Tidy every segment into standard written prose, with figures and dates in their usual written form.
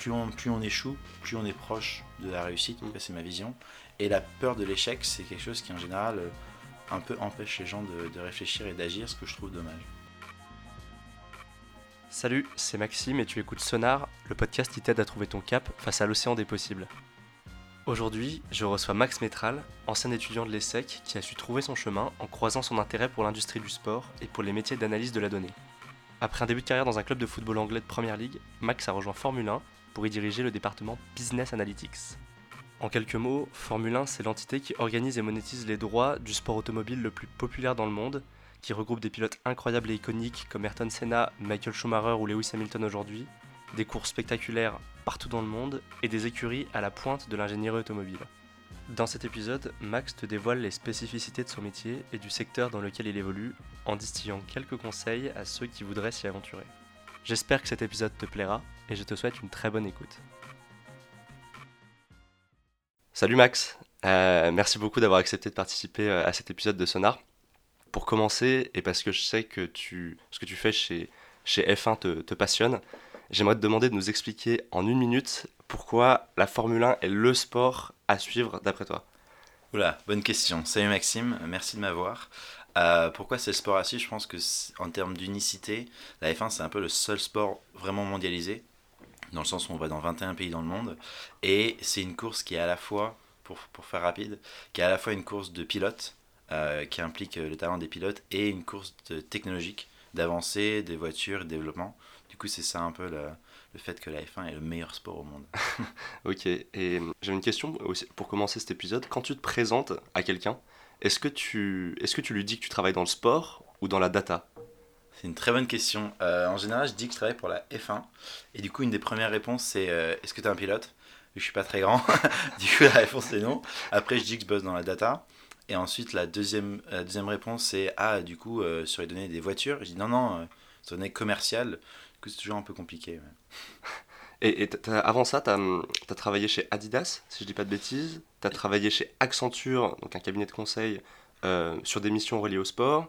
plus on échoue, plus on est proche de la réussite. En tout cas, c'est ma vision. Et la peur de l'échec, c'est quelque chose qui, en général, un peu empêche les gens de réfléchir et d'agir, ce que je trouve dommage. Salut, c'est Maxime et tu écoutes Sonar, le podcast qui t'aide à trouver ton cap face à l'océan des possibles. Aujourd'hui, je reçois Max Métral, ancien étudiant de l'ESSEC qui a su trouver son chemin en croisant son intérêt pour l'industrie du sport et pour les métiers d'analyse de la donnée. Après un début de carrière dans un club de football anglais de Première Ligue, Max a rejoint Formule 1 pour y diriger le département Business Analytics. En quelques mots, Formule 1, c'est l'entité qui organise et monétise les droits du sport automobile le plus populaire dans le monde, qui regroupe des pilotes incroyables et iconiques comme Ayrton Senna, Michael Schumacher ou Lewis Hamilton aujourd'hui, des courses spectaculaires partout dans le monde et des écuries à la pointe de l'ingénierie automobile. Dans cet épisode, Max te dévoile les spécificités de son métier et du secteur dans lequel il évolue, en distillant quelques conseils à ceux qui voudraient s'y aventurer. J'espère que cet épisode te plaira et je te souhaite une très bonne écoute. Salut Max, merci beaucoup d'avoir accepté de participer à cet épisode de Sonar. Pour commencer, et parce que je sais que ce que tu fais chez F1 te passionne, j'aimerais te demander de nous expliquer en une minute pourquoi la Formule 1 est le sport à suivre d'après toi. Oula, bonne question. Salut Maxime, merci de m'avoir. Pourquoi c'est le sport à suivre ? Je pense que en termes d'unicité, la F1 c'est un peu le seul sport vraiment mondialisé, dans le sens où on va dans 21 pays dans le monde, et c'est une course qui est à la fois, pour faire rapide, qui est à la fois une course de pilotes, qui implique le talent des pilotes, et une course technologique, d'avancée, des voitures, de développement. Du coup, c'est ça un peu le fait que la F1 est le meilleur sport au monde. Ok, et j'ai une question aussi pour commencer cet épisode. Quand tu te présentes à quelqu'un, est-ce que tu lui dis que tu travailles dans le sport ou dans la data ? C'est une très bonne question. En général, je dis que je travaille pour la F1. Et du coup, une des premières réponses, c'est est-ce que tu es un pilote ? Je suis pas très grand. Du coup, la réponse est non. Après, je dis que je bosse dans la data. Et ensuite, la deuxième réponse, c'est du coup, sur les données des voitures. Je dis non, sur les données commerciales. Du coup, c'est toujours un peu compliqué. Mais... Et avant ça, tu as travaillé chez Adidas, si je dis pas de bêtises. Tu as travaillé chez Accenture, donc un cabinet de conseil sur des missions reliées au sport.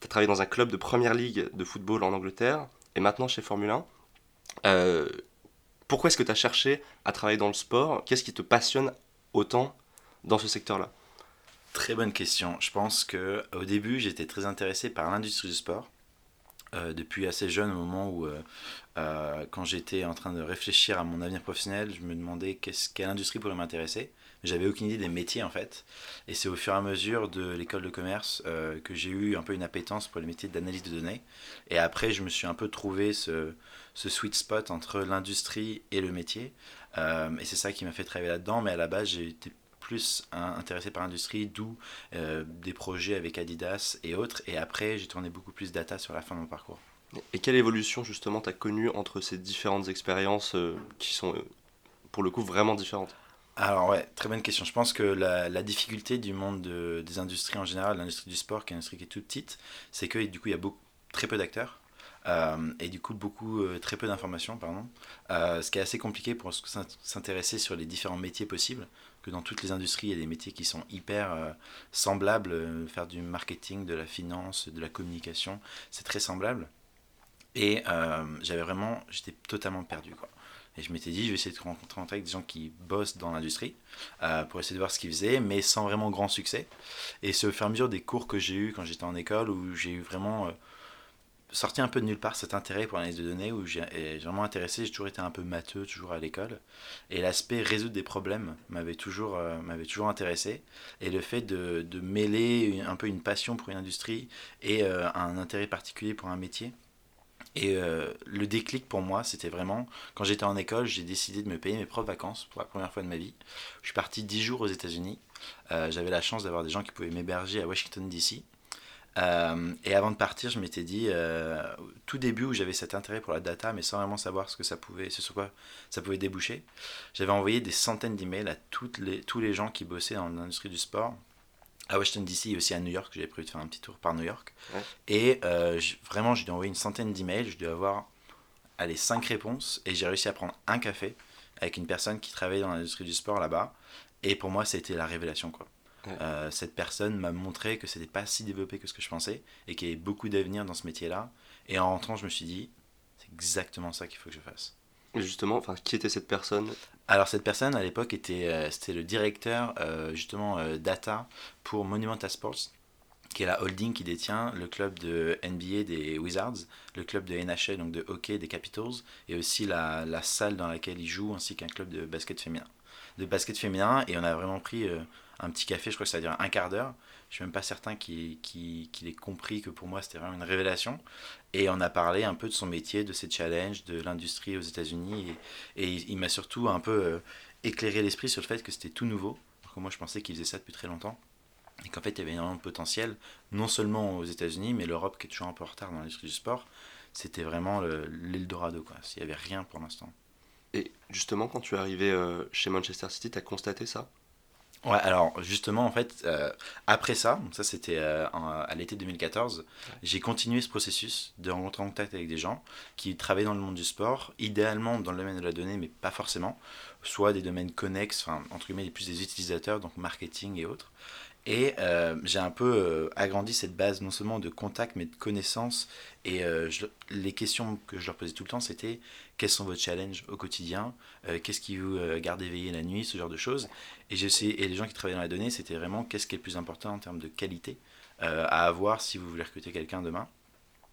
Tu as travaillé dans un club de Première Ligue de football en Angleterre et maintenant chez Formule 1. Pourquoi est-ce que tu as cherché à travailler dans le sport ? Qu'est-ce qui te passionne autant dans ce secteur-là ? Très bonne question. Je pense qu'au début, j'étais très intéressé par l'industrie du sport. Depuis assez jeune, au moment où, quand j'étais en train de réfléchir à mon avenir professionnel, je me demandais quelle industrie pourrait m'intéresser. J'avais aucune idée des métiers en fait. Et c'est au fur et à mesure de l'école de commerce que j'ai eu un peu une appétence pour les métiers d'analyse de données. Et après, je me suis un peu trouvé ce sweet spot entre l'industrie et le métier. Et c'est ça qui m'a fait travailler là-dedans. Mais à la base, j'ai été plus intéressé par l'industrie, d'où des projets avec Adidas et autres. Et après, j'ai tourné beaucoup plus data sur la fin de mon parcours. Et quelle évolution justement tu as connue entre ces différentes expériences qui sont pour le coup vraiment différentes ? Alors ouais, très bonne question. Je pense que la difficulté du monde des industries en général, l'industrie du sport, qui est une industrie qui est toute petite, c'est que du coup il y a très peu d'acteurs et du coup très peu d'informations, ce qui est assez compliqué pour s'intéresser sur les différents métiers possibles. Que dans toutes les industries, il y a des métiers qui sont hyper semblables, faire du marketing, de la finance, de la communication, c'est très semblable. Et j'étais totalement perdu quoi. Et je m'étais dit, je vais essayer de rencontrer avec des gens qui bossent dans l'industrie pour essayer de voir ce qu'ils faisaient, mais sans vraiment grand succès. Et c'est au fur et à mesure des cours que j'ai eu quand j'étais en école où j'ai eu vraiment sorti un peu de nulle part cet intérêt pour l'analyse de données, où j'ai vraiment intéressé, j'ai toujours été un peu matheux, toujours à l'école. Et l'aspect résoudre des problèmes m'avait toujours intéressé. Et le fait de mêler un peu une passion pour une industrie et un intérêt particulier pour un métier. Et le déclic pour moi, c'était vraiment, quand j'étais en école, j'ai décidé de me payer mes propres vacances pour la première fois de ma vie. Je suis parti 10 jours aux États-Unis. J'avais la chance d'avoir des gens qui pouvaient m'héberger à Washington DC. Et avant de partir, je m'étais dit, tout début où j'avais cet intérêt pour la data, mais sans vraiment savoir ce sur quoi ça pouvait déboucher, j'avais envoyé des centaines d'emails à tous les gens qui bossaient dans l'industrie du sport. À Washington DC et aussi à New York, j'avais prévu de faire un petit tour par New York. Ouais. Et vraiment, je lui ai envoyé une centaine d'emails, je devais avoir 5 réponses et j'ai réussi à prendre un café avec une personne qui travaillait dans l'industrie du sport là-bas. Et pour moi, c'était la révélation, quoi. Ouais. Cette personne m'a montré que c'était pas si développé que ce que je pensais et qu'il y avait beaucoup d'avenir dans ce métier-là. Et en rentrant, je me suis dit, c'est exactement ça qu'il faut que je fasse. Justement, enfin, qui était cette personne ? Alors cette personne à l'époque c'était le directeur data pour Monumental Sports, qui est la holding qui détient le club de NBA des Wizards, le club de NHL, donc de hockey des Capitals, et aussi la salle dans laquelle ils jouent, ainsi qu'un club de basket féminin. Et on a vraiment pris un petit café, je crois que ça a duré un quart d'heure. Je ne suis même pas certain qu'il ait compris que pour moi c'était vraiment une révélation. Et on a parlé un peu de son métier, de ses challenges, de l'industrie aux États-Unis. Et il m'a surtout un peu éclairé l'esprit sur le fait que c'était tout nouveau. Alors que moi je pensais qu'il faisait ça depuis très longtemps. Et qu'en fait il y avait énormément de potentiel, non seulement aux États-Unis, mais l'Europe qui est toujours un peu en retard dans l'industrie du sport. C'était vraiment l'Eldorado, quoi. Il n'y avait rien pour l'instant. Et justement, quand tu es arrivé chez Manchester City, tu as constaté ça ? Ouais, alors justement, en fait, après ça, donc ça c'était à l'été 2014, j'ai continué ce processus de rentrer en contact avec des gens qui travaillaient dans le monde du sport, idéalement dans le domaine de la donnée, mais pas forcément, soit des domaines connexes, enfin, entre guillemets, plus des utilisateurs, donc marketing et autres. Et j'ai un peu agrandi cette base non seulement de contacts, mais de connaissances. Et les questions que je leur posais tout le temps, c'était quels sont vos challenges au quotidien, qu'est-ce qui vous garde éveillé la nuit, ce genre de choses. Et les gens qui travaillaient dans la donnée, c'était vraiment qu'est-ce qui est le plus important en termes de qualité à avoir si vous voulez recruter quelqu'un demain.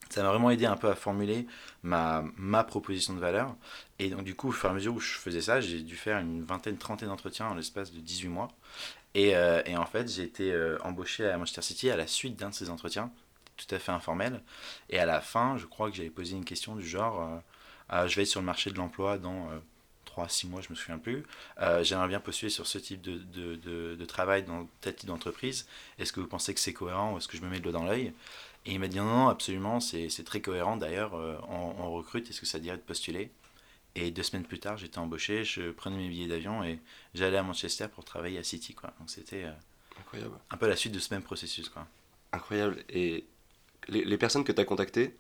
Ça m'a vraiment aidé un peu à formuler ma proposition de valeur. Et donc du coup, au fur et à mesure où je faisais ça, j'ai dû faire une trentaine d'entretiens en l'espace de 18 mois. Et en fait, j'ai été embauché à Manchester City à la suite d'un de ces entretiens, tout à fait informel. Et à la fin, je crois que j'avais posé une question du genre je vais être sur le marché de l'emploi dans 3-6 mois, je ne me souviens plus. J'aimerais bien postuler sur ce type de travail dans tel type d'entreprise. Est-ce que vous pensez que c'est cohérent ou est-ce que je me mets le doigt dans l'œil ? Et il m'a dit non, absolument, c'est très cohérent. D'ailleurs, on recrute. Est-ce que ça dirait de postuler ? Et 2 semaines plus tard, j'étais embauché, je prenais mes billets d'avion et j'allais à Manchester pour travailler à City, quoi. Donc c'était incroyable. Un peu la suite de ce même processus, quoi. Incroyable. Et les personnes que tu as contactées,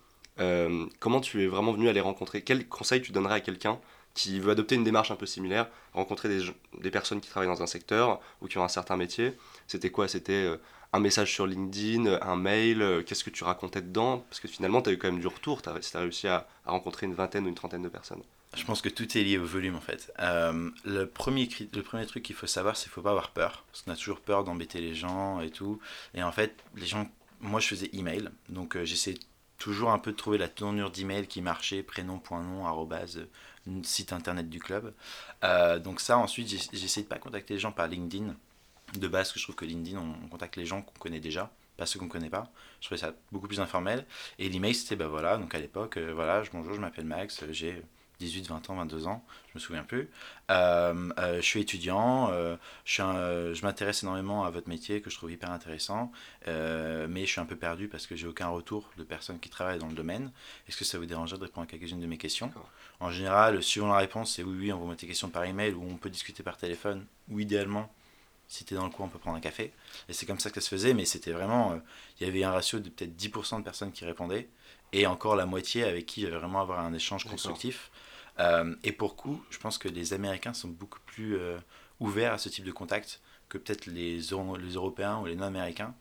comment tu es vraiment venu à les rencontrer ? Quel conseil tu donnerais à quelqu'un qui veut adopter une démarche un peu similaire, rencontrer des personnes qui travaillent dans un secteur ou qui ont un certain métier ? C'était quoi ? C'était un message sur LinkedIn, un mail, qu'est-ce que tu racontais dedans ? Parce que finalement, tu as eu quand même du retour, tu as réussi à rencontrer une vingtaine ou une trentaine de personnes. Je pense que tout est lié au volume en fait. Le premier truc qu'il faut savoir, c'est qu'il ne faut pas avoir peur. Parce qu'on a toujours peur d'embêter les gens et tout. Et en fait, les gens, moi je faisais email. Donc j'essayais toujours un peu de trouver la tournure d'email qui marchait, prénom.nom, site internet du club. Donc ça, ensuite, j'essayais de ne pas contacter les gens par LinkedIn. De base, parce que je trouve que LinkedIn, on contacte les gens qu'on connaît déjà. Pas ceux qu'on ne connaît pas, je trouvais ça beaucoup plus informel. Et l'email, c'était bah voilà, donc à l'époque, bonjour, je m'appelle Max, j'ai 18, 20 ans, 22 ans, je me souviens plus. Je suis étudiant, je m'intéresse énormément à votre métier que je trouve hyper intéressant, mais je suis un peu perdu parce que j'ai aucun retour de personnes qui travaillent dans le domaine. Est-ce que ça vous dérangerait de répondre à quelques-unes de mes questions ? En général, suivant la réponse, c'est oui, on vous met des questions par email ou on peut discuter par téléphone ou idéalement. Si t'es dans le coin, on peut prendre un café. Et c'est comme ça que ça se faisait, mais c'était vraiment... il y avait un ratio de peut-être 10% de personnes qui répondaient, et encore la moitié avec qui j'avais vraiment avoir un échange constructif. Et pour coup, je pense que les Américains sont beaucoup plus ouverts à ce type de contact que peut-être les Européens ou les Non-Américains.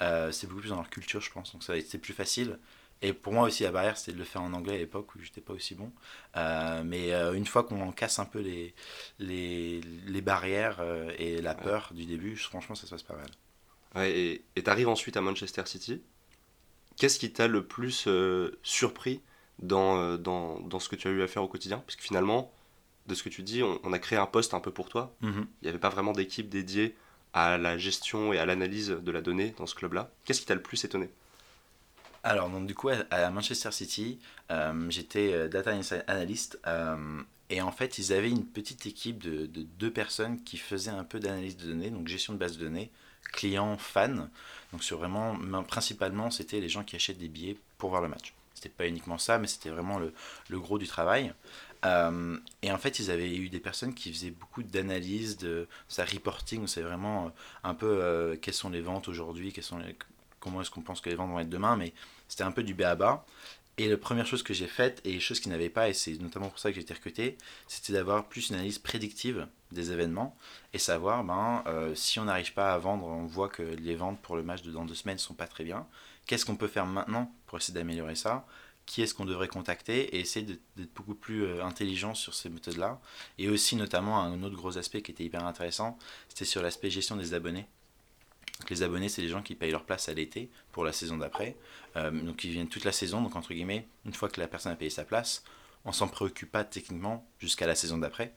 C'est beaucoup plus dans leur culture, je pense, donc ça a été plus facile. Et pour moi aussi, la barrière, c'était de le faire en anglais à l'époque où j'étais pas aussi bon. Mais une fois qu'on en casse un peu les barrières et la peur du début, franchement, ça se passe pas mal. Ouais, et t'arrives ensuite à Manchester City. Qu'est-ce qui t'a le plus surpris dans ce que tu as eu à faire au quotidien ? Parce que finalement, de ce que tu dis, on a créé un poste un peu pour toi. Mm-hmm. Il n'y avait pas vraiment d'équipe dédiée à la gestion et à l'analyse de la donnée dans ce club-là. Qu'est-ce qui t'a le plus étonné ? Alors, donc, du coup, à Manchester City, j'étais data analyst et en fait, ils avaient une petite équipe de 2 personnes qui faisaient un peu d'analyse de données, donc gestion de base de données, clients, fans. Donc, principalement, c'était les gens qui achètent des billets pour voir le match. C'était pas uniquement ça, mais c'était vraiment le gros du travail. Et en fait, ils avaient eu des personnes qui faisaient beaucoup d'analyse, de ça reporting, c'est vraiment un peu quelles sont les ventes aujourd'hui, comment est-ce qu'on pense que les ventes vont être demain, mais c'était un peu du b.a.-ba. Et la première chose que j'ai faite, et chose qu'ils n'avaient pas, et c'est notamment pour ça que j'ai été recruté, c'était d'avoir plus une analyse prédictive des événements, et savoir, si on n'arrive pas à vendre, on voit que les ventes pour le match de dans 2 semaines ne sont pas très bien, qu'est-ce qu'on peut faire maintenant pour essayer d'améliorer ça ? qui est-ce qu'on devrait contacter et essayer d'être beaucoup plus intelligent sur ces méthodes-là. Et aussi notamment un autre gros aspect qui était hyper intéressant, c'était sur l'aspect gestion des abonnés. Donc les abonnés, c'est les gens qui payent leur place à l'été pour la saison d'après. Donc ils viennent toute la saison, donc entre guillemets, une fois que la personne a payé sa place, on ne s'en préoccupe pas techniquement jusqu'à la saison d'après.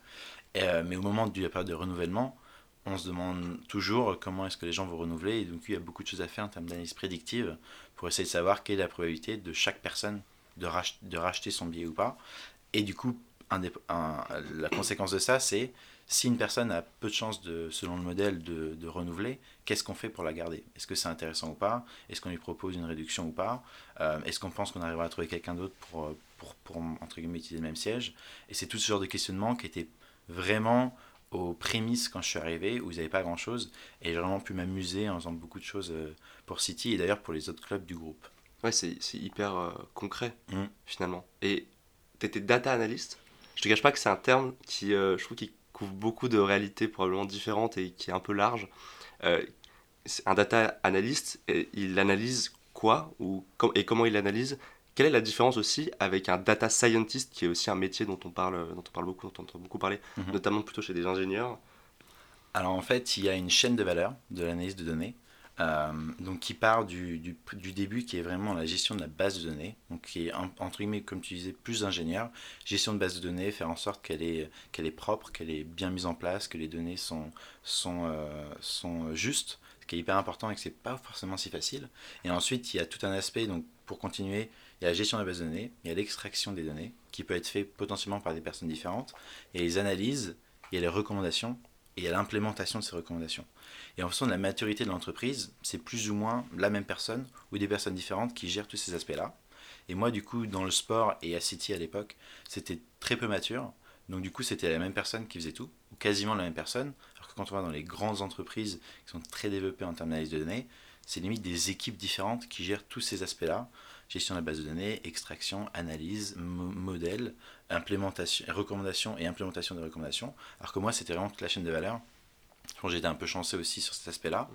Mais au moment de la période de renouvellement, on se demande toujours comment est-ce que les gens vont renouveler. Et donc il y a beaucoup de choses à faire en termes d'analyse prédictive pour essayer de savoir quelle est la probabilité de chaque personne de racheter son billet ou pas. Et du coup, la conséquence de ça, c'est si une personne a peu de chances, selon le modèle, de renouveler, qu'est-ce qu'on fait pour la garder? Est-ce que c'est intéressant ou pas? Est-ce qu'on lui propose une réduction ou pas? Est-ce qu'on pense qu'on arrivera à trouver quelqu'un d'autre pour entre guillemets, utiliser le même siège? Et c'est tout ce genre de questionnement qui était vraiment aux prémices quand je suis arrivé, où ils n'avaient pas grand-chose, et j'ai vraiment pu m'amuser en faisant beaucoup de choses pour City, et d'ailleurs pour les autres clubs du groupe. Ouais, c'est hyper concret, finalement. Et tu étais data analyst. Je te cache pas que c'est un terme qui, je trouve, qui couvre beaucoup de réalités probablement différentes et qui est un peu large. Un data analyst, il analyse quoi et comment il l'analyse? Quelle est la différence aussi avec un data scientist, qui est aussi un métier dont on entend beaucoup parler, notamment plutôt chez des ingénieurs? Alors en fait, il y a une chaîne de valeur de l'analyse de données, donc qui part du début, qui est vraiment la gestion de la base de données, donc qui est, entre guillemets, comme tu disais, plus ingénieur, gestion de base de données, faire en sorte qu'elle est propre, qu'elle est bien mise en place, que les données sont justes, ce qui est hyper important et que c'est pas forcément si facile. Et ensuite, il y a tout un aspect, donc pour continuer, il y a la gestion de la base de données, il y a l'extraction des données, qui peut être fait potentiellement par des personnes différentes, il y a les analyses, il y a les recommandations, et il y a l'implémentation de ces recommandations. Et en fonction de la maturité de l'entreprise, c'est plus ou moins la même personne ou des personnes différentes qui gèrent tous ces aspects-là. Et moi, du coup, dans le sport et à City à l'époque, c'était très peu mature. Donc du coup, c'était la même personne qui faisait tout, ou quasiment la même personne. Alors que quand on va dans les grandes entreprises qui sont très développées en termes d'analyse de données, c'est limite des équipes différentes qui gèrent tous ces aspects-là. Gestion de la base de données, extraction, analyse, modèle, implémentation, recommandation et implémentation des recommandations. Alors que moi, c'était vraiment toute la chaîne de valeur. Je pense que j'étais un peu chanceux aussi sur cet aspect-là.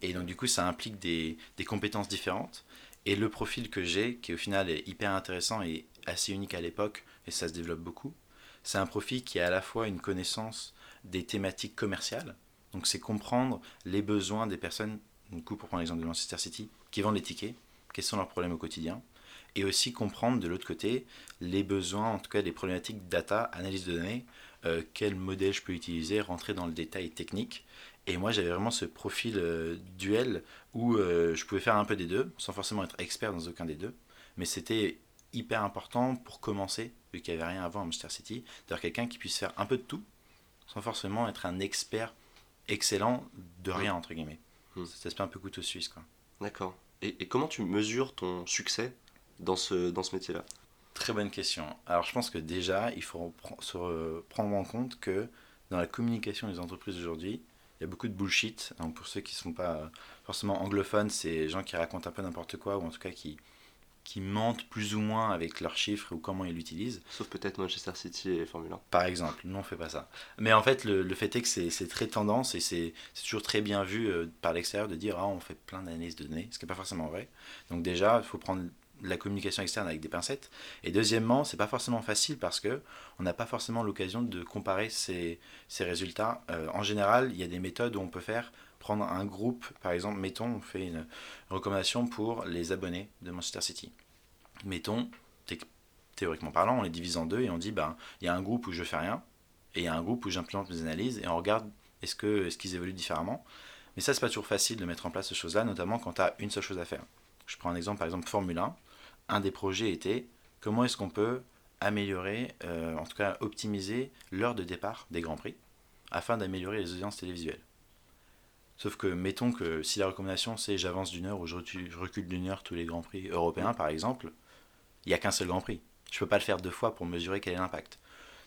Et donc, du coup, ça implique des compétences différentes. Et le profil que j'ai, qui au final est hyper intéressant et assez unique à l'époque, et ça se développe beaucoup, c'est un profil qui a à la fois une connaissance des thématiques commerciales. Donc, c'est comprendre les besoins des personnes, du coup, pour prendre l'exemple de Manchester City, qui vendent les tickets. Quels sont leurs problèmes au quotidien, et aussi comprendre de l'autre côté les besoins, en tout cas les problématiques data, analyse de données, quel modèle je peux utiliser, rentrer dans le détail technique. Et moi j'avais vraiment ce profil duel où je pouvais faire un peu des deux, sans forcément être expert dans aucun des deux, mais c'était hyper important pour commencer, vu qu'il n'y avait rien avant à Manchester City, d'avoir quelqu'un qui puisse faire un peu de tout, sans forcément être un expert excellent de rien, entre guillemets. Cet aspect un peu couteau suisse, quoi. D'accord. Et comment tu mesures ton succès dans ce métier-là? Très bonne question. Alors je pense que déjà, il faut se prendre en compte que dans la communication des entreprises aujourd'hui, il y a beaucoup de bullshit. Donc pour ceux qui ne sont pas forcément anglophones, c'est les gens qui racontent un peu n'importe quoi, ou en tout cas qui mentent plus ou moins avec leurs chiffres ou comment ils l'utilisent. Sauf peut-être Manchester City et Formule 1. Par exemple, nous on ne fait pas ça. Mais en fait, le fait est que c'est très tendance et c'est toujours très bien vu par l'extérieur de dire « Ah, on fait plein d'analyses de données », ce qui n'est pas forcément vrai. Donc déjà, il faut prendre la communication externe avec des pincettes. Et deuxièmement, ce n'est pas forcément facile parce qu'on n'a pas forcément l'occasion de comparer ces résultats. En général, il y a des méthodes où on peut prendre un groupe, par exemple, mettons, on fait une recommandation pour les abonnés de Manchester City. Mettons, théoriquement parlant, on les divise en deux et on dit, ben, il y a un groupe où je fais rien, et il y a un groupe où j'implémente mes analyses, et on regarde est-ce qu'ils évoluent différemment. Mais ça, c'est pas toujours facile de mettre en place ces choses-là, notamment quand tu as une seule chose à faire. Je prends un exemple, par exemple, Formule 1. Un des projets était, comment est-ce qu'on peut améliorer, en tout cas optimiser l'heure de départ des Grands Prix, afin d'améliorer les audiences télévisuelles. Sauf que, mettons que si la recommandation c'est j'avance d'une heure ou je recule d'une heure tous les Grands Prix européens, par exemple, il n'y a qu'un seul Grand Prix. Je ne peux pas le faire deux fois pour mesurer quel est l'impact.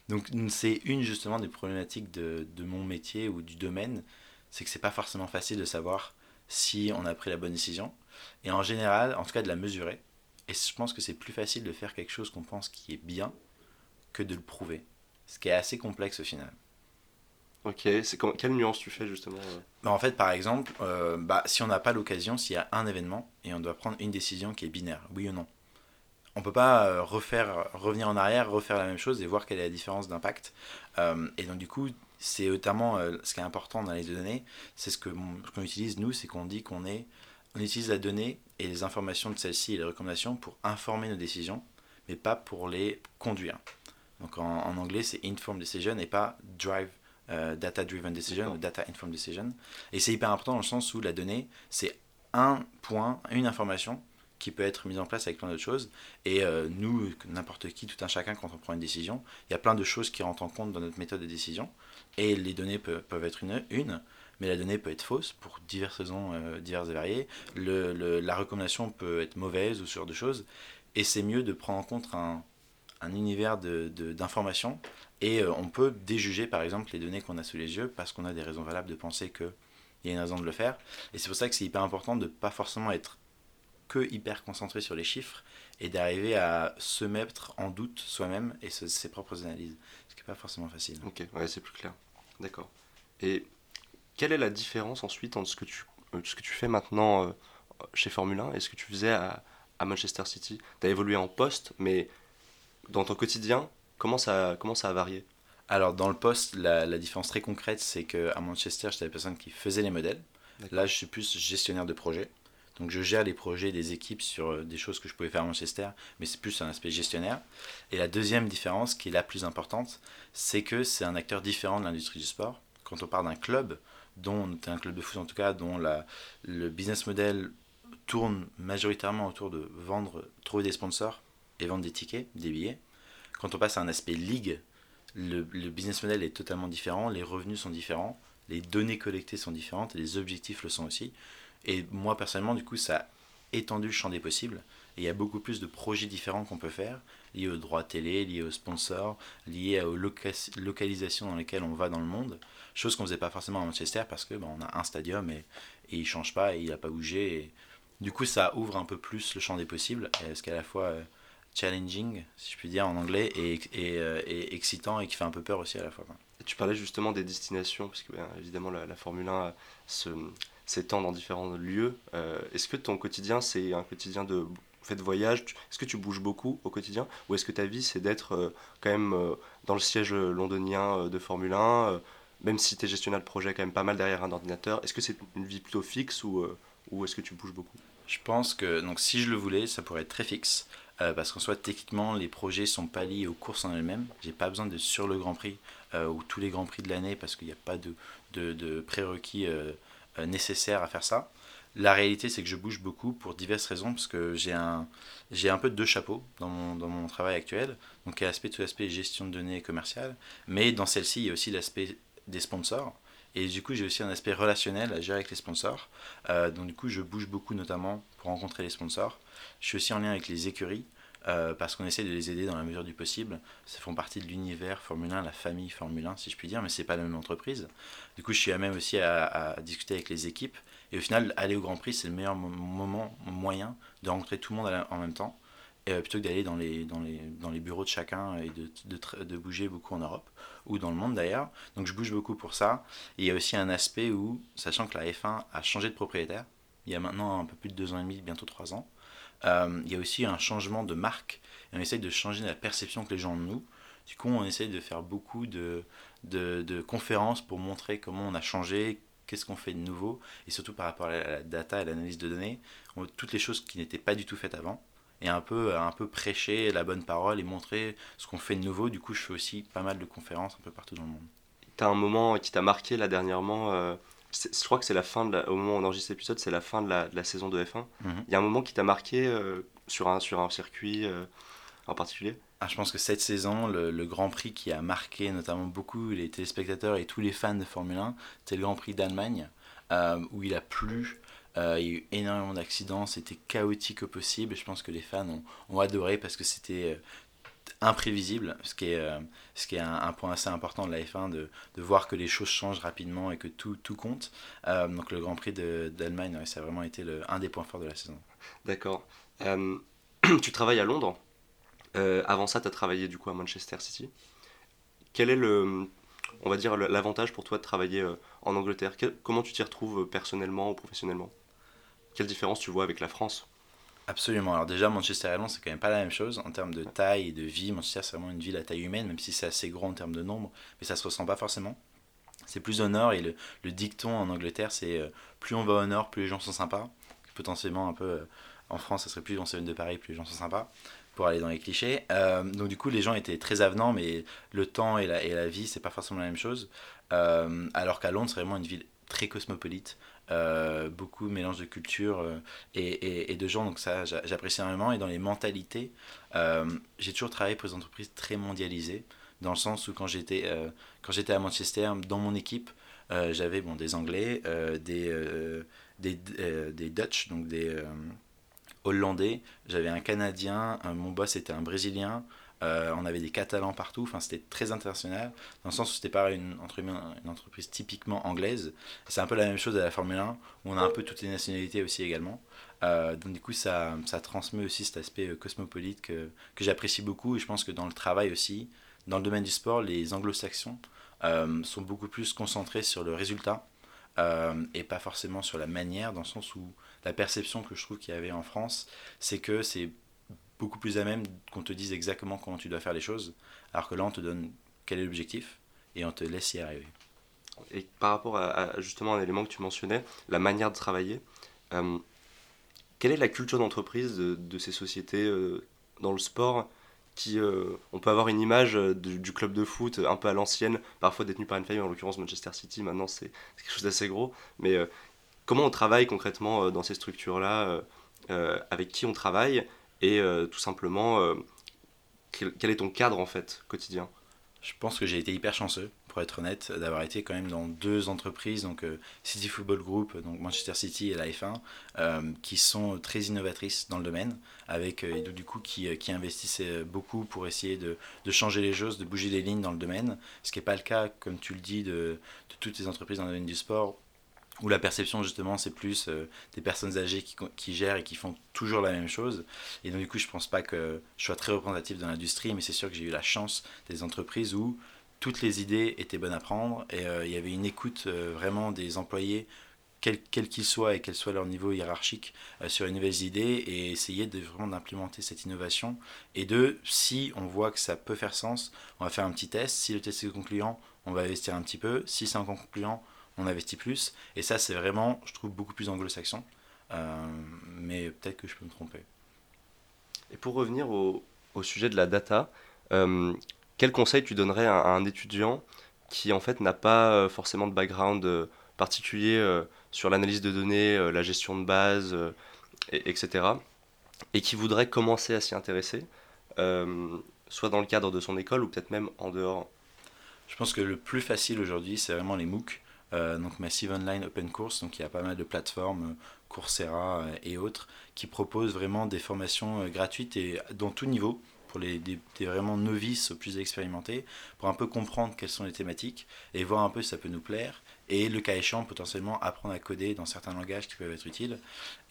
Donc c'est une justement des problématiques de mon métier ou du domaine, c'est que ce n'est pas forcément facile de savoir si on a pris la bonne décision, et en général, en tout cas de la mesurer. Et je pense que c'est plus facile de faire quelque chose qu'on pense qui est bien que de le prouver, ce qui est assez complexe au final. Ok, quelle nuance tu fais justement? En fait, par exemple, si on n'a pas l'occasion, s'il y a un événement et on doit prendre une décision qui est binaire, oui ou non, on peut pas revenir en arrière, refaire la même chose et voir quelle est la différence d'impact. Et donc du coup, c'est notamment ce qui est important dans les données, c'est ce qu'on utilise nous, c'est qu'on dit on utilise la donnée et les informations de celle-ci et les recommandations pour informer nos décisions, mais pas pour les conduire. Donc en anglais, c'est informed decision et pas data-driven decision ou data-informed decision. Et c'est hyper important dans le sens où la donnée, c'est un point, une information qui peut être mise en place avec plein d'autres choses. Et nous, n'importe qui, tout un chacun, quand on prend une décision, il y a plein de choses qui rentrent en compte dans notre méthode de décision. Et les données peuvent être une, mais la donnée peut être fausse pour diverses raisons diverses et variées. La recommandation peut être mauvaise ou ce genre de choses. Et c'est mieux de prendre en compte un univers d'informations. Et on peut déjuger, par exemple, les données qu'on a sous les yeux parce qu'on a des raisons valables de penser qu'il y a une raison de le faire. Et c'est pour ça que c'est hyper important de ne pas forcément être que hyper concentré sur les chiffres et d'arriver à se mettre en doute soi-même et ses propres analyses, ce qui n'est pas forcément facile. Ok, ouais, c'est plus clair. D'accord. Et quelle est la différence ensuite entre ce que tu fais maintenant chez Formule 1 et ce que tu faisais à Manchester City? Tu as évolué en poste, mais dans ton quotidien, comment ça a varié? Alors dans le poste, la différence très concrète, c'est qu'à Manchester, j'étais la personne qui faisait les modèles. D'accord. Là, je suis plus gestionnaire de projet. Donc je gère les projets des équipes sur des choses que je pouvais faire à Manchester, mais c'est plus un aspect gestionnaire. Et la deuxième différence, qui est la plus importante, c'est que c'est un acteur différent de l'industrie du sport. Quand on parle d'un club, un club de foot en tout cas, dont le business model tourne majoritairement autour de trouver des sponsors et vendre des tickets, des billets. Quand on passe à un aspect ligue, le business model est totalement différent, les revenus sont différents, les données collectées sont différentes et les objectifs le sont aussi. Et moi, personnellement, du coup, ça a étendu le champ des possibles. Et il y a beaucoup plus de projets différents qu'on peut faire, liés aux droits télé, liés aux sponsors, liés aux localisations dans lesquelles on va dans le monde. Chose qu'on ne faisait pas forcément à Manchester parce que on a un stadium et il ne change pas et il n'a pas bougé. Et du coup, ça ouvre un peu plus le champ des possibles, ce qui est à la fois challenging, si je puis dire en anglais, et excitant et qui fait un peu peur aussi à la fois. Et tu parlais justement des destinations, parce que bien, évidemment, la Formule 1 s'étend dans différents lieux. Est-ce que ton quotidien, c'est un quotidien de voyage? Est-ce que tu bouges beaucoup au quotidien? Ou est-ce que ta vie, c'est d'être quand même dans le siège londonien de Formule 1, même si tu es gestionnaire de projet quand même pas mal derrière un ordinateur? Est-ce que c'est une vie plutôt fixe ou est-ce que tu bouges beaucoup? Je pense que si je le voulais, ça pourrait être très fixe. Parce qu'en soit, techniquement, les projets ne sont pas liés aux courses en elles-mêmes. Je n'ai pas besoin de sur le Grand Prix ou tous les Grands Prix de l'année parce qu'il n'y a pas de prérequis nécessaire à faire ça. La réalité, c'est que je bouge beaucoup pour diverses raisons parce que j'ai un peu deux chapeaux dans mon travail actuel. Donc il y a tout l'aspect gestion de données et commerciale, mais dans celle-ci, il y a aussi l'aspect des sponsors et du coup j'ai aussi un aspect relationnel à gérer avec les sponsors. Donc du coup je bouge beaucoup, notamment pour rencontrer les sponsors. Je suis aussi en lien avec les écuries parce qu'on essaie de les aider dans la mesure du possible. Ça font partie de l'univers Formule 1, la famille Formule 1, si je puis dire, mais c'est pas la même entreprise. Du coup, je suis à même aussi à discuter avec les équipes. Et au final, aller au Grand Prix, c'est le meilleur moyen de rencontrer tout le monde en même temps, plutôt que d'aller dans les bureaux de chacun et de bouger beaucoup en Europe ou dans le monde d'ailleurs. Donc, je bouge beaucoup pour ça. Et il y a aussi un aspect où, sachant que la F1 a changé de propriétaire, il y a maintenant un peu plus de 2 ans et demi, bientôt 3 ans, il y a aussi un changement de marque et on essaye de changer la perception que les gens ont de nous. Du coup, on essaye de faire beaucoup de conférences pour montrer comment on a changé, qu'est-ce qu'on fait de nouveau, et surtout par rapport à la data et l'analyse de données, toutes les choses qui n'étaient pas du tout faites avant, et un peu prêcher la bonne parole et montrer ce qu'on fait de nouveau. Du coup, je fais aussi pas mal de conférences un peu partout dans le monde. Tu as un moment qui t'a marqué là dernièrement je crois que c'est la fin au moment où on enregistre cet épisode, c'est la fin de la saison de F1. Mm-hmm. Il y a un moment qui t'a marqué sur un circuit en particulier? Je pense que cette saison, le Grand Prix qui a marqué notamment beaucoup les téléspectateurs et tous les fans de Formule 1, c'était le Grand Prix d'Allemagne, où il a plu, il y a eu énormément d'accidents, c'était chaotique au possible. Je pense que les fans ont adoré parce que c'était imprévisible, ce qui est un point assez important de la F1, de voir que les choses changent rapidement et que tout compte. Donc le Grand Prix d'Allemagne, ça a vraiment été un des points forts de la saison. D'accord. Tu travailles à Londres. Avant ça, tu as travaillé du coup à Manchester City. Quel est l'avantage pour toi de travailler en Angleterre? Comment tu t'y retrouves personnellement ou professionnellement? Quelle différence tu vois avec la France? Absolument. Alors déjà, Manchester et Londres, c'est quand même pas la même chose en termes de taille et de vie. Manchester, c'est vraiment une ville à taille humaine, même si c'est assez gros en termes de nombre, mais ça se ressent pas forcément. C'est plus au nord, et le dicton en Angleterre, c'est plus on va au nord, plus les gens sont sympas. Potentiellement un peu en France, ça serait plus on s'éloigne de Paris, plus les gens sont sympas, pour aller dans les clichés. Donc du coup, les gens étaient très avenants, mais le temps et la vie, c'est pas forcément la même chose. Alors qu'à Londres, c'est vraiment une ville très cosmopolite. Beaucoup mélange de cultures et de gens, donc ça j'apprécie énormément. Et dans les mentalités, j'ai toujours travaillé pour des entreprises très mondialisées, dans le sens où quand j'étais à Manchester, dans mon équipe, j'avais des Anglais, des Dutch, donc des Hollandais, j'avais un Canadien, mon boss était un Brésilien, on avait des Catalans partout, enfin, c'était très international, dans le sens où c'était pas une entreprise typiquement anglaise. C'est un peu la même chose à la Formule 1, où on a un peu toutes les nationalités aussi également. Donc du coup, ça transmet aussi cet aspect cosmopolite que j'apprécie beaucoup, et je pense que dans le travail aussi, dans le domaine du sport, les anglo-saxons sont beaucoup plus concentrés sur le résultat, et pas forcément sur la manière, dans le sens où la perception que je trouve qu'il y avait en France, c'est que c'est beaucoup plus à même qu'on te dise exactement comment tu dois faire les choses, alors que là on te donne quel est l'objectif et on te laisse y arriver. Et par rapport à justement un élément que tu mentionnais, la manière de travailler, quelle est la culture d'entreprise de ces sociétés dans le sport qui, on peut avoir une image du club de foot un peu à l'ancienne, parfois détenu par une famille, en l'occurrence Manchester City, maintenant c'est quelque chose d'assez gros, mais comment on travaille concrètement dans ces structures-là, avec qui on travaille, et tout simplement, quel est ton cadre en fait quotidien? Je pense que j'ai été hyper chanceux, pour être honnête, d'avoir été quand même dans deux entreprises, donc City Football Group, donc Manchester City et la F1, qui sont très innovatrices dans le domaine, avec et du coup qui investissent beaucoup pour essayer de changer les choses, de bouger les lignes dans le domaine, ce qui n'est pas le cas, comme tu le dis, de toutes les entreprises dans le domaine du sport, où la perception justement c'est plus des personnes âgées qui gèrent et qui font toujours la même chose. Et donc du coup, je pense pas que je sois très représentatif dans l'industrie, mais c'est sûr que j'ai eu la chance des entreprises où toutes les idées étaient bonnes à prendre, et il y avait une écoute vraiment des employés, quel qu'ils soient et quel soit leur niveau hiérarchique, sur les nouvelles idées, et essayer de vraiment d'implémenter cette innovation. Et si on voit que ça peut faire sens, on va faire un petit test. Si le test est concluant, on va investir un petit peu. Si c'est inconcluant, on investit plus. Et ça, c'est vraiment, je trouve, beaucoup plus anglo-saxon. Mais peut-être que je peux me tromper. Et pour revenir au sujet de la data, quel conseil tu donnerais à un étudiant qui en fait n'a pas forcément de background particulier sur l'analyse de données, la gestion de base, etc. et qui voudrait commencer à s'y intéresser, soit dans le cadre de son école ou peut-être même en dehors? Je pense que le plus facile aujourd'hui, c'est vraiment les MOOCs, donc Massive Online Open Course. Donc il y a pas mal de plateformes, Coursera et autres, qui proposent vraiment des formations gratuites et dans tout niveau, pour des vraiment novices aux plus expérimentés, pour un peu comprendre quelles sont les thématiques et voir un peu si ça peut nous plaire, et le cas échéant potentiellement apprendre à coder dans certains langages qui peuvent être utiles.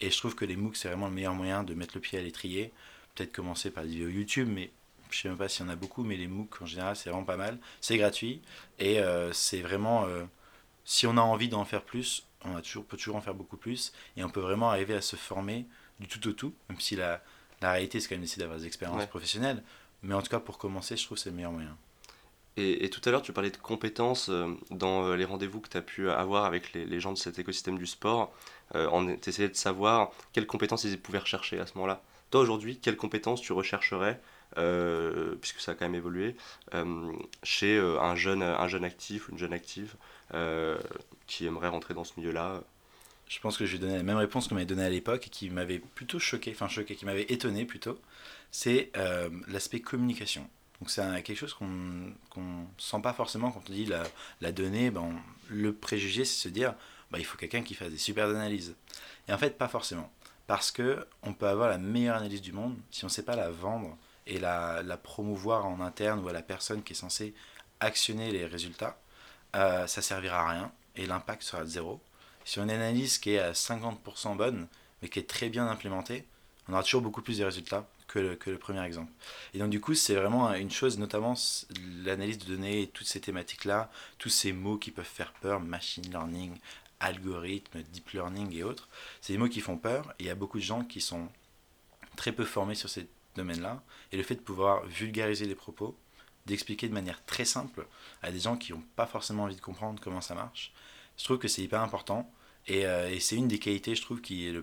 Et je trouve que les MOOCs, c'est vraiment le meilleur moyen de mettre le pied à l'étrier, peut-être commencer par des vidéos YouTube, mais je ne sais même pas s'il y en a beaucoup, mais les MOOCs en général, c'est vraiment pas mal, c'est gratuit, et c'est vraiment, si on a envie d'en faire plus, peut toujours en faire beaucoup plus, et on peut vraiment arriver à se former du tout au tout, même si la réalité, c'est quand même d'essayer d'avoir des expériences professionnelles. Mais en tout cas, pour commencer, je trouve que c'est le meilleur moyen. Et tout à l'heure, tu parlais de compétences dans les rendez-vous que tu as pu avoir avec les gens de cet écosystème du sport, en essayant de savoir quelles compétences ils pouvaient rechercher à ce moment-là. Toi, aujourd'hui, quelles compétences tu rechercherais, puisque ça a quand même évolué, chez un jeune actif ou une jeune active qui aimerait rentrer dans ce milieu-là? Je pense que je vais donner la même réponse qu'on m'avait donnée à l'époque, et qui m'avait plutôt qui m'avait étonné plutôt, c'est l'aspect communication. Donc c'est quelque chose qu'on sent pas forcément quand on dit la donnée. Le préjugé, c'est de se dire il faut quelqu'un qui fasse des super analyses. Et en fait, pas forcément. Parce qu'on peut avoir la meilleure analyse du monde, si on ne sait pas la vendre et la promouvoir en interne ou à la personne qui est censée actionner les résultats, ça ne servira à rien et l'impact sera de zéro. Si on a une analyse qui est à 50% bonne, mais qui est très bien implémentée, on aura toujours beaucoup plus de résultats que le premier exemple. Et donc du coup, c'est vraiment une chose, notamment l'analyse de données, toutes ces thématiques-là, tous ces mots qui peuvent faire peur, machine learning, algorithme, deep learning et autres, c'est des mots qui font peur, et il y a beaucoup de gens qui sont très peu formés sur ces domaines-là, et le fait de pouvoir vulgariser les propos, d'expliquer de manière très simple à des gens qui n'ont pas forcément envie de comprendre comment ça marche, je trouve que c'est hyper important, et c'est une des qualités, je trouve, qui est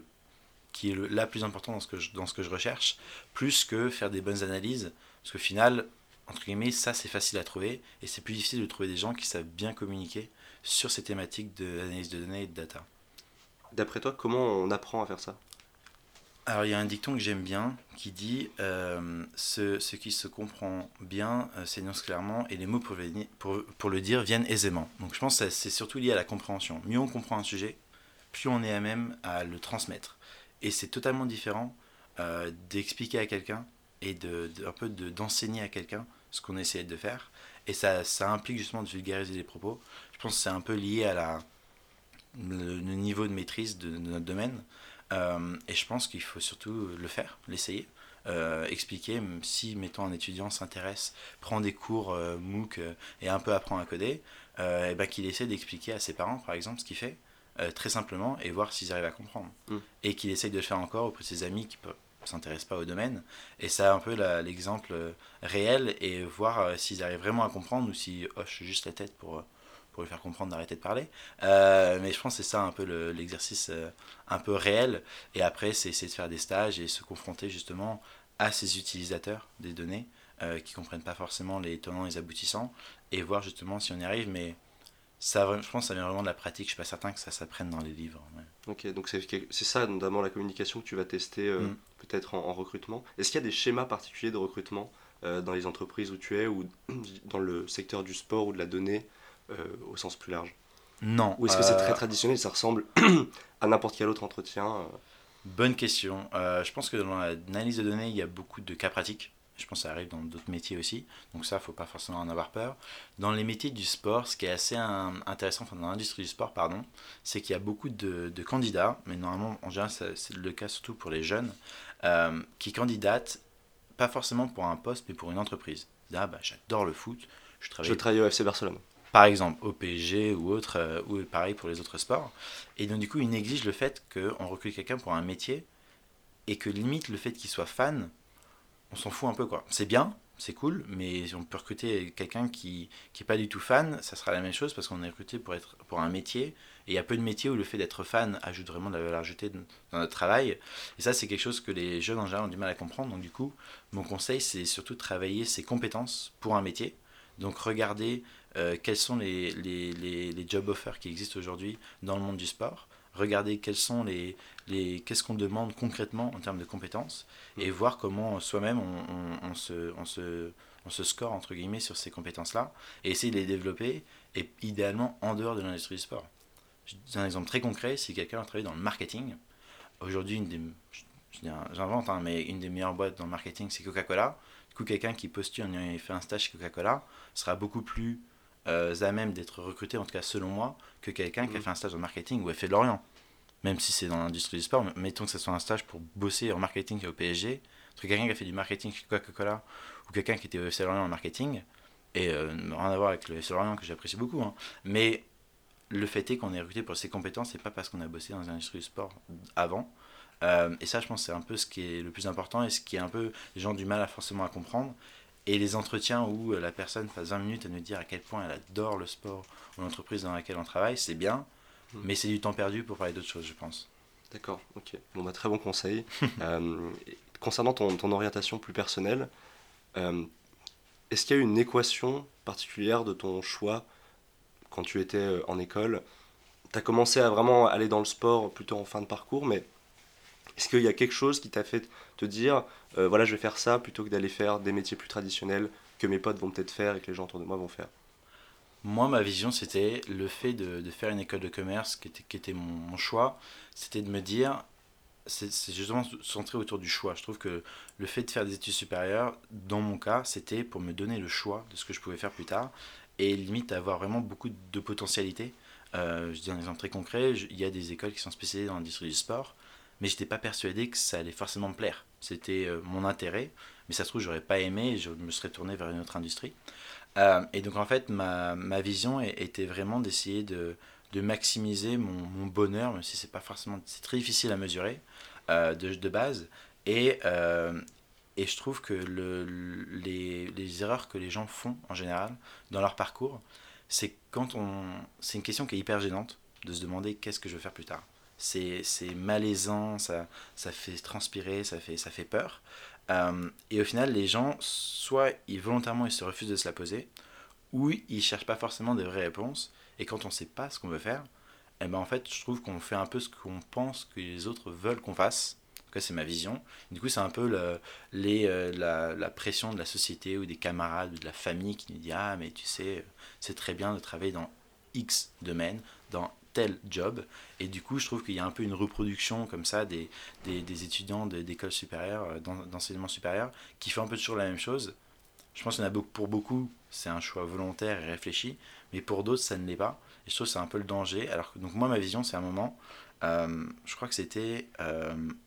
la plus importante dans ce que je recherche, plus que faire des bonnes analyses, parce qu'au final, entre guillemets, ça c'est facile à trouver, et c'est plus difficile de trouver des gens qui savent bien communiquer sur ces thématiques de l'analyse de données et de data. D'après toi, comment on apprend à faire ça ? Alors il y a un dicton que j'aime bien qui dit ce qui se comprend bien s'énonce clairement et les mots pour le dire viennent aisément. Donc je pense que c'est surtout lié à la compréhension. Mieux on comprend un sujet, plus on est à même à le transmettre. Et c'est totalement différent d'expliquer à quelqu'un et d'enseigner à quelqu'un ce qu'on essaie de faire. Et ça implique justement de vulgariser les propos. Je pense que c'est un peu lié à le niveau de maîtrise de notre domaine. Et je pense qu'il faut surtout le faire, l'essayer, expliquer, si mettons un étudiant s'intéresse, prend des cours MOOC et un peu apprend à coder, et ben qu'il essaie d'expliquer à ses parents par exemple ce qu'il fait, très simplement, et voir s'ils arrivent à comprendre. Et qu'il essaie de le faire encore auprès de ses amis qui ne s'intéressent pas au domaine, et ça a un peu l'exemple réel, et voir s'ils arrivent vraiment à comprendre ou s'ils hochent juste la tête pour lui faire comprendre d'arrêter de parler, mais je pense que c'est ça un peu l'exercice un peu réel, et après c'est essayer de faire des stages et se confronter justement à ces utilisateurs des données qui ne comprennent pas forcément les tenants et les aboutissants, et voir justement si on y arrive, mais ça, je pense que ça vient vraiment de la pratique, je ne suis pas certain que ça s'apprenne dans les livres. Mais... Ok, donc c'est ça notamment la communication que tu vas tester peut-être en recrutement. Est-ce qu'il y a des schémas particuliers de recrutement dans les entreprises où tu es, ou dans le secteur du sport ou de la donnée au sens plus large? Non. Ou est-ce que c'est très traditionnel, ça ressemble à n'importe quel autre entretien ? Bonne question. Je pense que dans l'analyse de données, il y a beaucoup de cas pratiques. Je pense que ça arrive dans d'autres métiers aussi. Donc ça, il ne faut pas forcément en avoir peur. Dans les métiers du sport, ce qui est assez intéressant, enfin dans l'industrie du sport, pardon, c'est qu'il y a beaucoup de candidats, mais normalement, en général, c'est le cas surtout pour les jeunes, qui candidatent pas forcément pour un poste, mais pour une entreprise. Ah, bah, j'adore le foot. Je travaille au FC Barcelone. Par exemple, au PSG ou autre, ou pareil pour les autres sports. Et donc, du coup, il exige le fait qu'on recrute quelqu'un pour un métier et que limite, le fait qu'il soit fan, on s'en fout un peu, quoi. C'est bien, c'est cool, mais si on peut recruter quelqu'un qui n'est pas du tout fan, ça sera la même chose parce qu'on est recruté pour un métier. Et il y a peu de métiers où le fait d'être fan ajoute vraiment de la valeur ajoutée dans notre travail. Et ça, c'est quelque chose que les jeunes en général ont du mal à comprendre. Donc, du coup, mon conseil, c'est surtout de travailler ses compétences pour un métier. Donc, regardez quels sont les job offers qui existent aujourd'hui dans le monde du sport. Regardez qu'est-ce qu'on demande concrètement en termes de compétences et voir comment soi-même on se score entre guillemets sur ces compétences-là et essayer de les développer et idéalement en dehors de l'industrie du sport. J'ai un exemple très concret, si quelqu'un a travaillé dans le marketing, aujourd'hui une des meilleures boîtes dans le marketing c'est Coca-Cola. Du coup, quelqu'un qui postule en ayant fait un stage chez Coca-Cola sera beaucoup plus à même d'être recruté, en tout cas selon moi, que quelqu'un qui a fait un stage en marketing ou FF de Lorient. Même si c'est dans l'industrie du sport, mettons que ce soit un stage pour bosser en marketing au PSG, entre quelqu'un qui a fait du marketing chez Coca-Cola ou quelqu'un qui était au FC Lorient en marketing, et rien à voir avec le FC Lorient que j'apprécie beaucoup, hein, mais le fait est qu'on est recruté pour ses compétences et pas parce qu'on a bossé dans l'industrie du sport avant. Et ça, je pense, c'est un peu ce qui est le plus important et ce qui est un peu les gens du mal à forcément à comprendre. Et les entretiens où la personne passe 20 minutes à nous dire à quel point elle adore le sport ou l'entreprise dans laquelle on travaille, c'est bien, mais c'est du temps perdu pour parler d'autres choses, je pense. D'accord, ok. Bon, bah, très bon conseil. Concernant ton orientation plus personnelle, est-ce qu'il y a eu une équation particulière de ton choix quand tu étais en école ? Tu as commencé à vraiment aller dans le sport plutôt en fin de parcours, mais... Est-ce qu'il y a quelque chose qui t'a fait te dire voilà, je vais faire ça plutôt que d'aller faire des métiers plus traditionnels que mes potes vont peut-être faire et que les gens autour de moi vont faire? Moi, ma vision, c'était le fait de faire une école de commerce qui était mon choix. C'était de me dire, c'est justement centré autour du choix. Je trouve que le fait de faire des études supérieures, dans mon cas, c'était pour me donner le choix de ce que je pouvais faire plus tard et limite avoir vraiment beaucoup de potentialité. Je dis un exemple très concret, il y a des écoles qui sont spécialisées dans l'industrie du sport. Mais je n'étais pas persuadé que ça allait forcément me plaire. C'était mon intérêt, mais ça se trouve, je n'aurais pas aimé, je me serais tourné vers une autre industrie. Et donc, en fait, ma vision était vraiment d'essayer de maximiser mon bonheur, même si c'est pas forcément, c'est très difficile à mesurer de base, Et je trouve que les erreurs que les gens font en général dans leur parcours, c'est une question qui est hyper gênante de se demander qu'est-ce que je veux faire plus tard. C'est malaisant, ça fait transpirer, ça fait peur. Et au final, les gens, soit volontairement ils se refusent de se la poser, ou ils cherchent pas forcément des vraies réponses. Et quand on sait pas ce qu'on veut faire, eh ben en fait, je trouve qu'on fait un peu ce qu'on pense que les autres veulent qu'on fasse. En tout cas, c'est ma vision. Du coup, c'est un peu la pression de la société ou des camarades ou de la famille qui nous dit « Ah, mais tu sais, c'est très bien de travailler dans X domaine, dans tel job. » Et du coup, je trouve qu'il y a un peu une reproduction comme ça des étudiants d'écoles supérieures, d'enseignement supérieur, qui fait un peu toujours la même chose. Je pense qu'il y en a pour beaucoup, c'est un choix volontaire et réfléchi, mais pour d'autres, ça ne l'est pas. Et je trouve que c'est un peu le danger. Alors, donc moi, ma vision, c'est un moment... je crois que c'était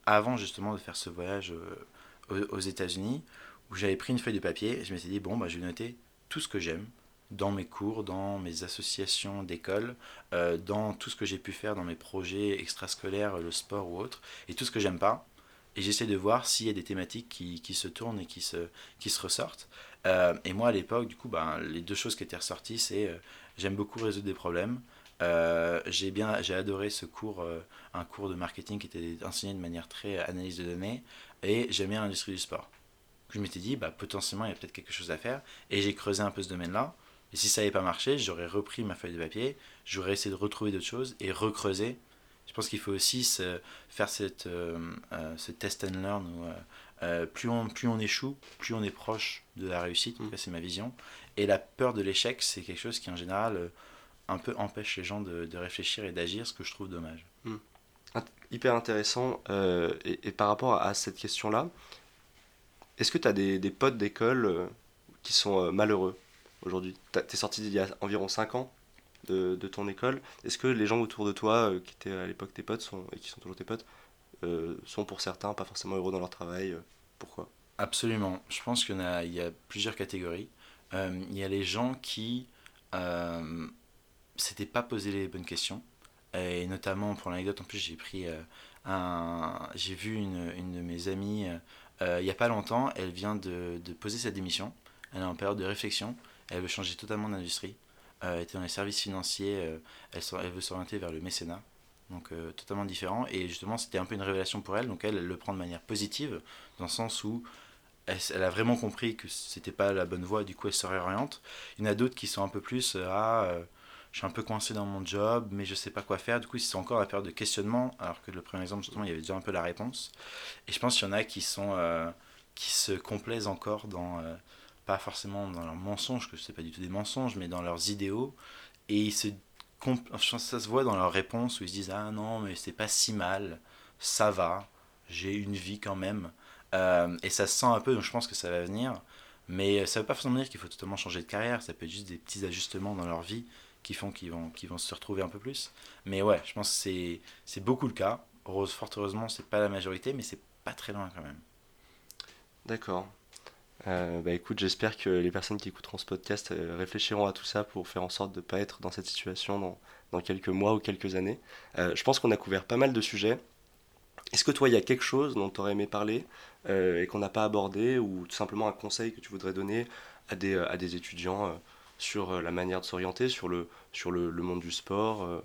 avant justement de faire ce voyage aux États-Unis où j'avais pris une feuille de papier et je m'étais dit bon bah je vais noter tout ce que j'aime dans mes cours, dans mes associations d'école, dans tout ce que j'ai pu faire dans mes projets extrascolaires, le sport ou autre, et tout ce que j'aime pas, et j'essaie de voir s'il y a des thématiques qui se tournent et qui se ressortent. Et moi à l'époque du coup bah, les deux choses qui étaient ressorties c'est j'aime beaucoup résoudre des problèmes. J'ai adoré ce cours, un cours de marketing qui était enseigné de manière très analyse de données, et j'aime bien l'industrie du sport. Je m'étais dit, bah, potentiellement il y a peut-être quelque chose à faire, et j'ai creusé un peu ce domaine-là, et si ça n'avait pas marché, j'aurais repris ma feuille de papier, j'aurais essayé de retrouver d'autres choses et recreuser. Je pense qu'il faut aussi faire ce test and learn où plus on échoue, plus on est proche de la réussite, en tout cas c'est ma vision, et la peur de l'échec c'est quelque chose qui en général... un peu empêche les gens de réfléchir et d'agir, ce que je trouve dommage. Hyper intéressant. Et par rapport à cette question-là, est-ce que tu as des potes d'école qui sont malheureux aujourd'hui ? Tu es sorti il y a environ 5 ans de ton école. Est-ce que les gens autour de toi, qui étaient à l'époque tes potes et qui sont toujours tes potes, sont pour certains pas forcément heureux dans leur travail ? Pourquoi ? Absolument. Je pense qu'il y a plusieurs catégories. Il y a les gens qui... c'était pas poser les bonnes questions, et notamment pour l'anecdote en plus j'ai vu une de mes amies il y a pas longtemps, elle vient de poser sa démission, elle est en période de réflexion, elle veut changer totalement d'industrie, elle était dans les services financiers, elle veut s'orienter vers le mécénat, donc totalement différent, et justement c'était un peu une révélation pour elle, donc elle le prend de manière positive dans le sens où elle a vraiment compris que c'était pas la bonne voie, du coup elle se réoriente. Il y en a d'autres qui sont un peu plus je suis un peu coincé dans mon job, mais je ne sais pas quoi faire. Du coup, c'est encore la période de questionnement, alors que le premier exemple, justement, il y avait déjà un peu la réponse. Et je pense qu'il y en a qui se complaisent encore dans, pas forcément dans leurs mensonges, que ce n'est pas du tout des mensonges, mais dans leurs idéaux. Et je pense que ça se voit dans leurs réponses, où ils se disent « Ah non, mais c'est pas si mal, ça va, j'ai une vie quand même. » Et ça se sent un peu, donc je pense que ça va venir. Mais ça ne veut pas forcément dire qu'il faut totalement changer de carrière, ça peut être juste des petits ajustements dans leur vie, qui font qu'ils vont se retrouver un peu plus. Mais ouais, je pense que c'est beaucoup le cas. Fort heureusement, c'est pas la majorité, mais c'est pas très loin quand même. D'accord. Bah écoute, j'espère que les personnes qui écouteront ce podcast réfléchiront à tout ça pour faire en sorte de ne pas être dans cette situation dans quelques mois ou quelques années. Je pense qu'on a couvert pas mal de sujets. Est-ce que toi, il y a quelque chose dont tu aurais aimé parler et qu'on n'a pas abordé, ou tout simplement un conseil que tu voudrais donner à des étudiants sur la manière de s'orienter, sur le monde du sport,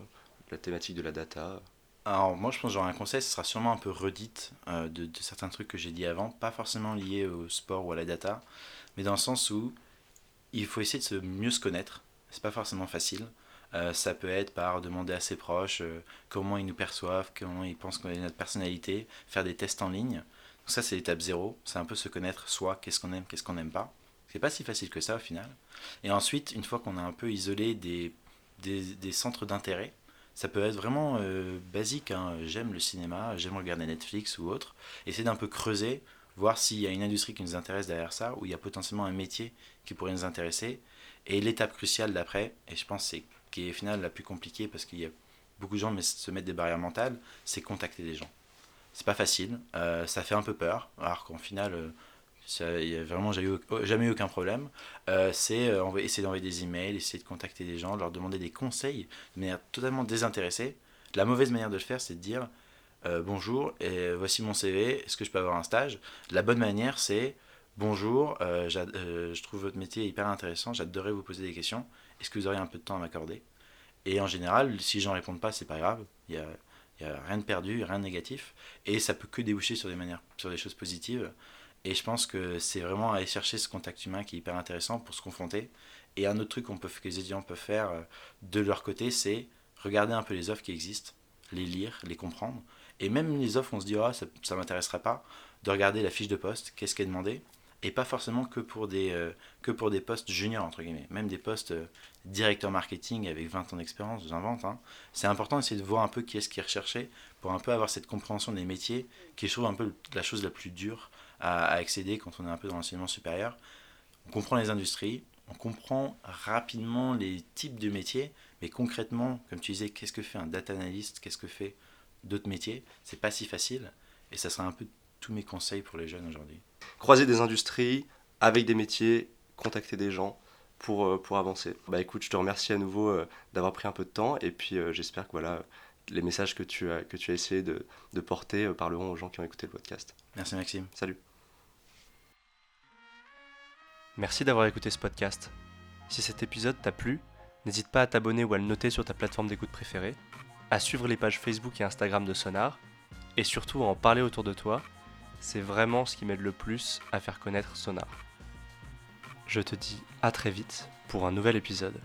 la thématique de la data? Alors moi je pense que j'aurais un conseil, ce sera sûrement un peu redite de certains trucs que j'ai dit avant, pas forcément liés au sport ou à la data, mais dans le sens où il faut essayer de mieux se connaître, c'est pas forcément facile, ça peut être par demander à ses proches comment ils nous perçoivent, comment ils pensent qu'on est notre personnalité, faire des tests en ligne, donc ça c'est l'étape 0, c'est un peu se connaître soi, qu'est-ce qu'on aime, qu'est-ce qu'on n'aime pas. C'est pas si facile que ça au final. Et ensuite, une fois qu'on a un peu isolé des centres d'intérêt, ça peut être vraiment basique, hein. J'aime le cinéma, j'aime regarder Netflix ou autre. Essayer d'un peu creuser, voir s'il y a une industrie qui nous intéresse derrière ça, ou il y a potentiellement un métier qui pourrait nous intéresser. Et l'étape cruciale d'après, et je pense qui est au final la plus compliquée parce qu'il y a beaucoup de gens qui se mettent des barrières mentales, c'est contacter des gens. C'est pas facile, ça fait un peu peur, alors qu'en final... vraiment, jamais eu aucun problème. C'est essayer d'envoyer des emails, essayer de contacter des gens, leur demander des conseils de manière totalement désintéressée. La mauvaise manière de le faire, c'est de dire bonjour, et voici mon CV, est-ce que je peux avoir un stage? La bonne manière, c'est bonjour, je trouve votre métier hyper intéressant, j'adorerais vous poser des questions, est-ce que vous auriez un peu de temps à m'accorder? Et en général, si j'en réponds pas, c'est pas grave, il n'y a rien de perdu, rien de négatif, et ça peut que déboucher sur des choses positives. Et je pense que c'est vraiment aller chercher ce contact humain qui est hyper intéressant pour se confronter. Et un autre truc que les étudiants peuvent faire de leur côté, c'est regarder un peu les offres qui existent, les lire, les comprendre. Et même les offres, on se dit « Ah, ça ne m'intéressera pas », de regarder la fiche de poste, qu'est-ce qui est demandé. Et pas forcément que pour des postes juniors, entre guillemets. Même des postes directeur marketing avec 20 ans d'expérience, j'invente. Hein. C'est important d'essayer de voir un peu qui est-ce qui est recherché pour un peu avoir cette compréhension des métiers qui est, je trouve, un peu la chose la plus dure à accéder quand on est un peu dans l'enseignement supérieur. On comprend les industries, on comprend rapidement les types de métiers, mais concrètement, comme tu disais, qu'est-ce que fait un data analyst, qu'est-ce que fait d'autres métiers, c'est pas si facile. Et ça sera un peu tous mes conseils pour les jeunes aujourd'hui. Croiser des industries, avec des métiers, contacter des gens pour avancer. Bah écoute, je te remercie à nouveau d'avoir pris un peu de temps et puis j'espère que voilà, les messages que tu as essayé de porter parleront aux gens qui ont écouté le podcast. Merci Maxime. Salut. Merci d'avoir écouté ce podcast. Si cet épisode t'a plu, n'hésite pas à t'abonner ou à le noter sur ta plateforme d'écoute préférée, à suivre les pages Facebook et Instagram de Sonar et surtout à en parler autour de toi. C'est vraiment ce qui m'aide le plus à faire connaître Sonar. Je te dis à très vite pour un nouvel épisode.